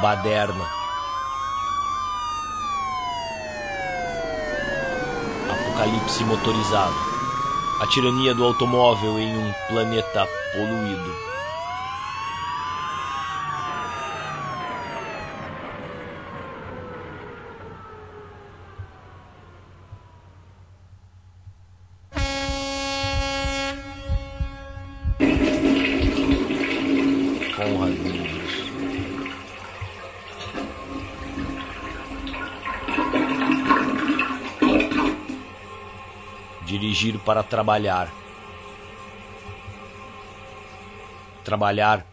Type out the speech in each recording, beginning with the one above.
baderna. Apocalipse motorizado. A tirania do automóvel em um planeta poluído. Conrad Livros. Dirigir para trabalhar. Trabalhar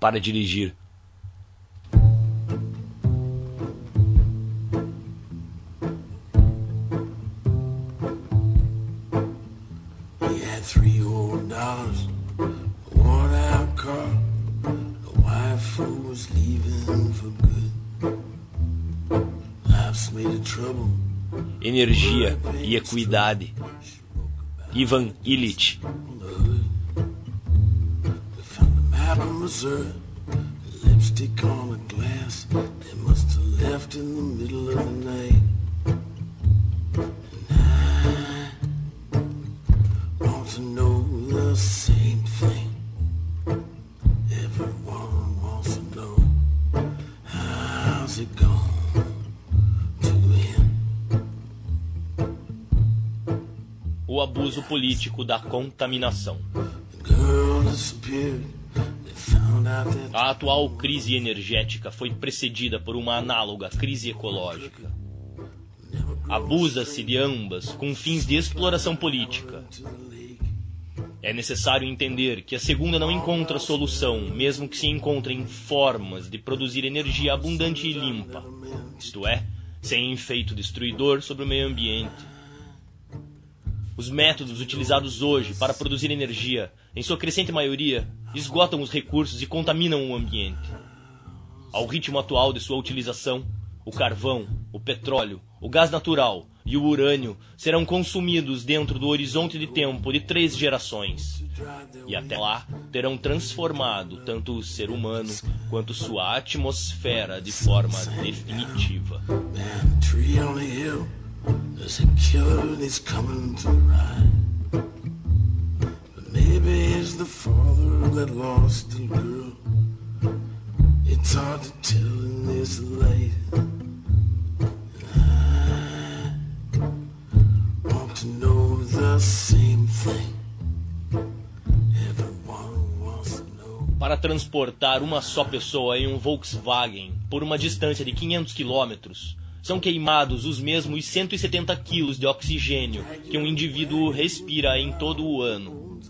para dirigir. We had three old dollars, worn out car. Was leaving for good. Life's made of trouble. Energia e equidade. Ivan Illich. Lipstick on a glass that must have left in the middle of the night. And I want to know the same thing. O abuso político da contaminação. A atual crise energética foi precedida por uma análoga crise ecológica. Abusa-se de ambas com fins de exploração política. É necessário entender que a segunda não encontra solução, mesmo que se encontrem formas de produzir energia abundante e limpa, isto é, sem efeito destruidor sobre o meio ambiente. Os métodos utilizados hoje para produzir energia, em sua crescente maioria, esgotam os recursos e contaminam o ambiente. Ao ritmo atual de sua utilização, o carvão, o petróleo, o gás natural e o urânio serão consumidos dentro do horizonte de tempo de 3 gerações. E até lá terão transformado tanto o ser humano quanto sua atmosfera de forma definitiva. Para transportar uma só pessoa em um Volkswagen por uma distância de 500 quilômetros, são queimados os mesmos 170 quilos de oxigênio que um indivíduo respira em todo o ano.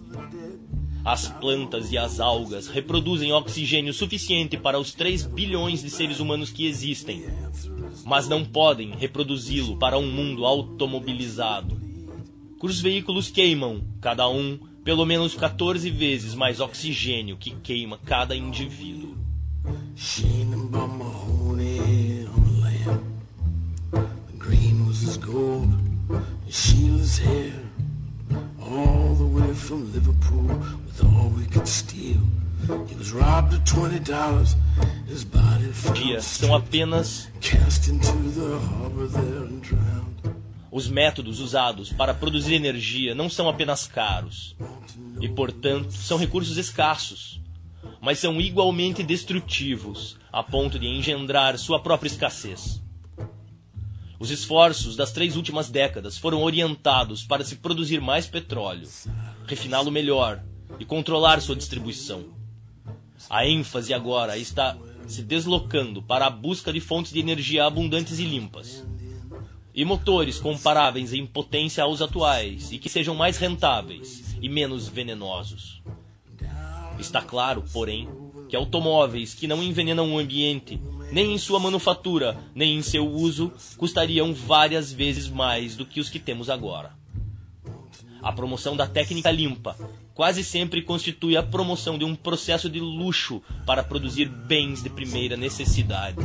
As plantas e as algas reproduzem oxigênio suficiente para os 3 bilhões de seres humanos que existem, mas não podem reproduzi-lo para um mundo automobilizado, cujos veículos queimam, cada um, pelo menos 14 vezes mais oxigênio que queima cada indivíduo. Dias são apenas os métodos usados para produzir energia não são apenas caros e, portanto, são recursos escassos, mas são igualmente destrutivos, a ponto de engendrar sua própria escassez. Os esforços das 3 últimas décadas foram orientados para se produzir mais petróleo, refiná-lo melhor e controlar sua distribuição. A ênfase agora está se deslocando para a busca de fontes de energia abundantes e limpas, e motores comparáveis em potência aos atuais e que sejam mais rentáveis e menos venenosos. Está claro, porém, que automóveis que não envenenam o ambiente, nem em sua manufatura, nem em seu uso, custariam várias vezes mais do que os que temos agora. A promoção da técnica limpa quase sempre constitui a promoção de um processo de luxo para produzir bens de primeira necessidade.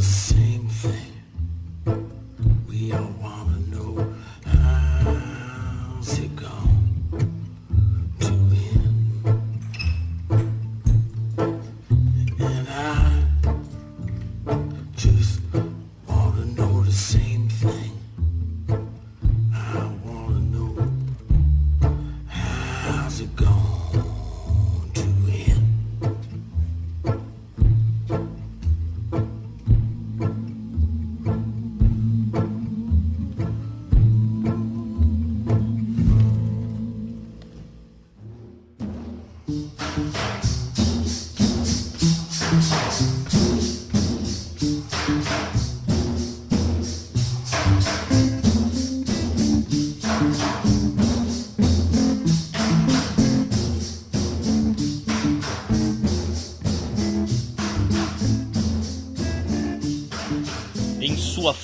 Same thing. We all wanna know.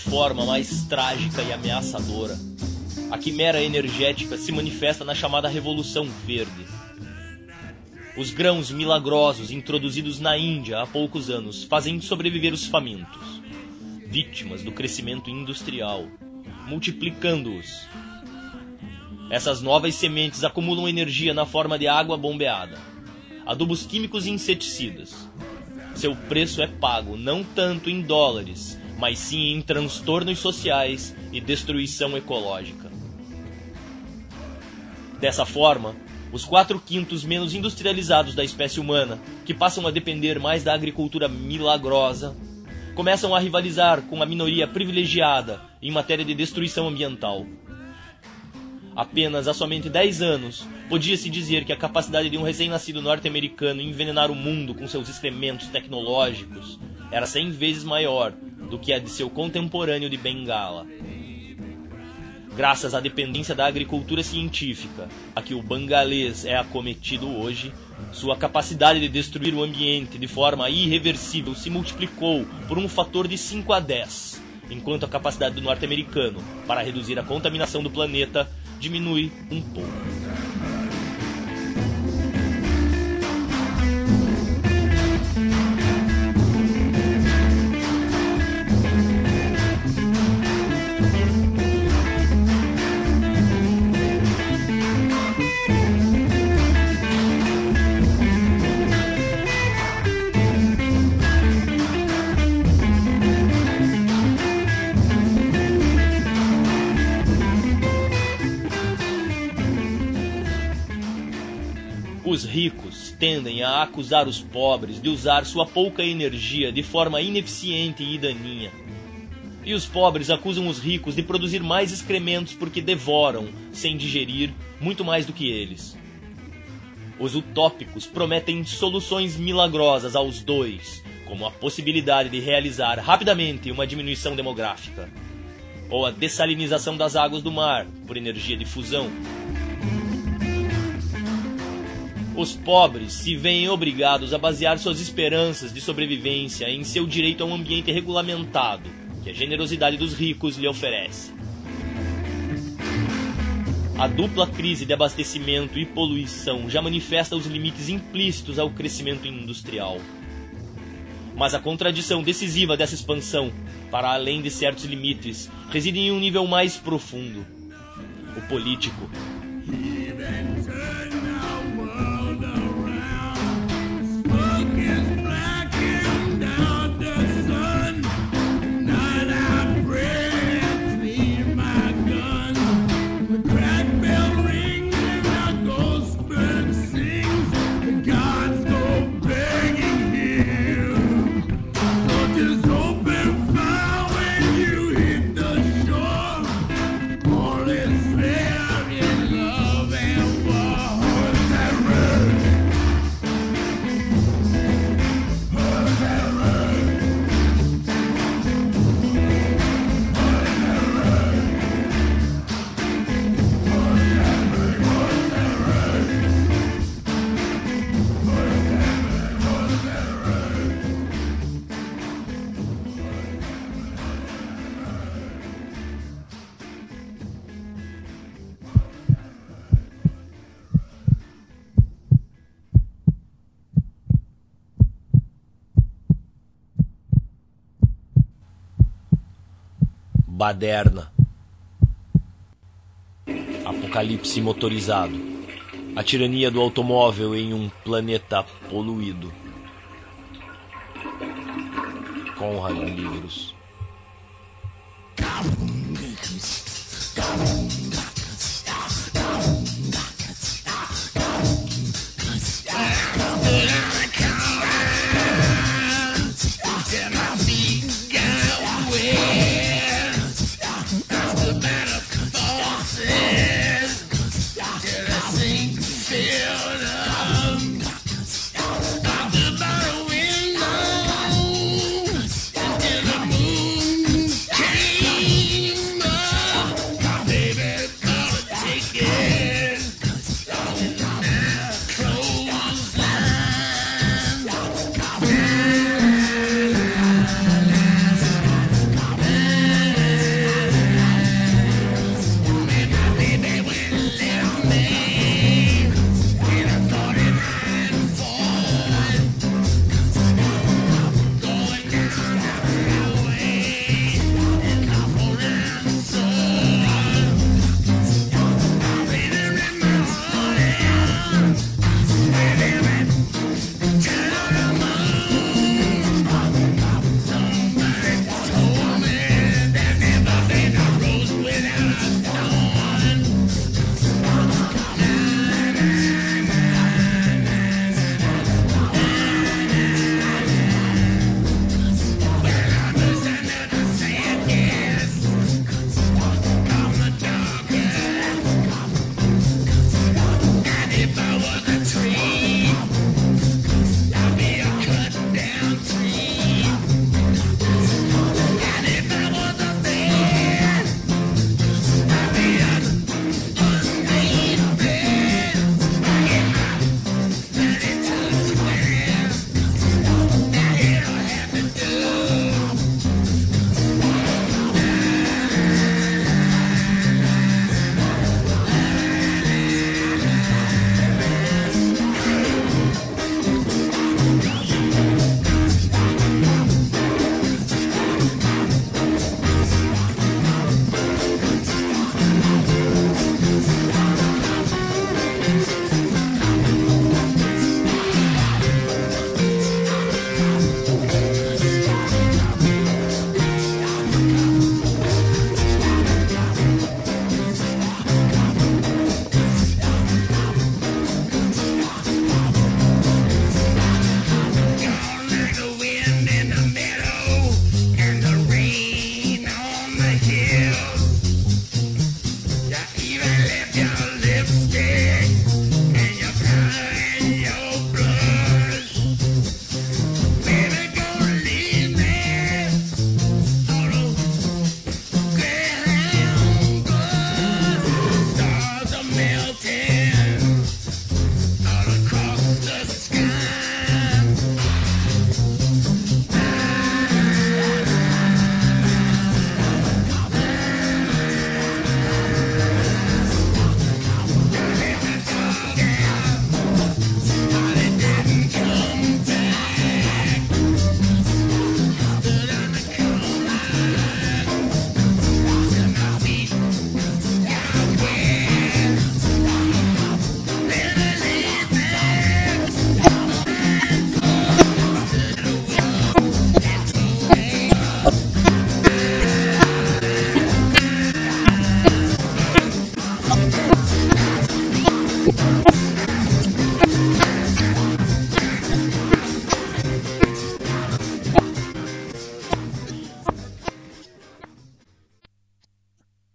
forma mais trágica e ameaçadora. A quimera energética se manifesta na chamada Revolução Verde. Os grãos milagrosos introduzidos na Índia há poucos anos fazem sobreviver os famintos, vítimas do crescimento industrial, multiplicando-os. Essas novas sementes acumulam energia na forma de água bombeada, adubos químicos e inseticidas. Seu preço é pago não tanto em dólares, mas sim em transtornos sociais e destruição ecológica. Dessa forma, os 4/5 menos industrializados da espécie humana, que passam a depender mais da agricultura milagrosa, começam a rivalizar com a minoria privilegiada em matéria de destruição ambiental. Apenas há somente 10 anos, podia-se dizer que a capacidade de um recém-nascido norte-americano envenenar o mundo com seus excrementos tecnológicos era 100 vezes maior do que a de seu contemporâneo de Bengala. Graças à dependência da agricultura científica, a que o bengalês é acometido hoje, sua capacidade de destruir o ambiente de forma irreversível se multiplicou por um fator de 5 a 10, enquanto a capacidade do norte-americano para reduzir a contaminação do planeta diminui um pouco. Os ricos tendem a acusar os pobres de usar sua pouca energia de forma ineficiente e daninha. E os pobres acusam os ricos de produzir mais excrementos porque devoram, sem digerir, muito mais do que eles. Os utópicos prometem soluções milagrosas aos dois, como a possibilidade de realizar rapidamente uma diminuição demográfica, ou a dessalinização das águas do mar por energia de fusão. Os pobres se veem obrigados a basear suas esperanças de sobrevivência em seu direito a um ambiente regulamentado, que a generosidade dos ricos lhe oferece. A dupla crise de abastecimento e poluição já manifesta os limites implícitos ao crescimento industrial. Mas a contradição decisiva dessa expansão, para além de certos limites, reside em um nível mais profundo: o político. Baderna. Apocalipse motorizado. A tirania do automóvel em um planeta poluído. Conrad Livros.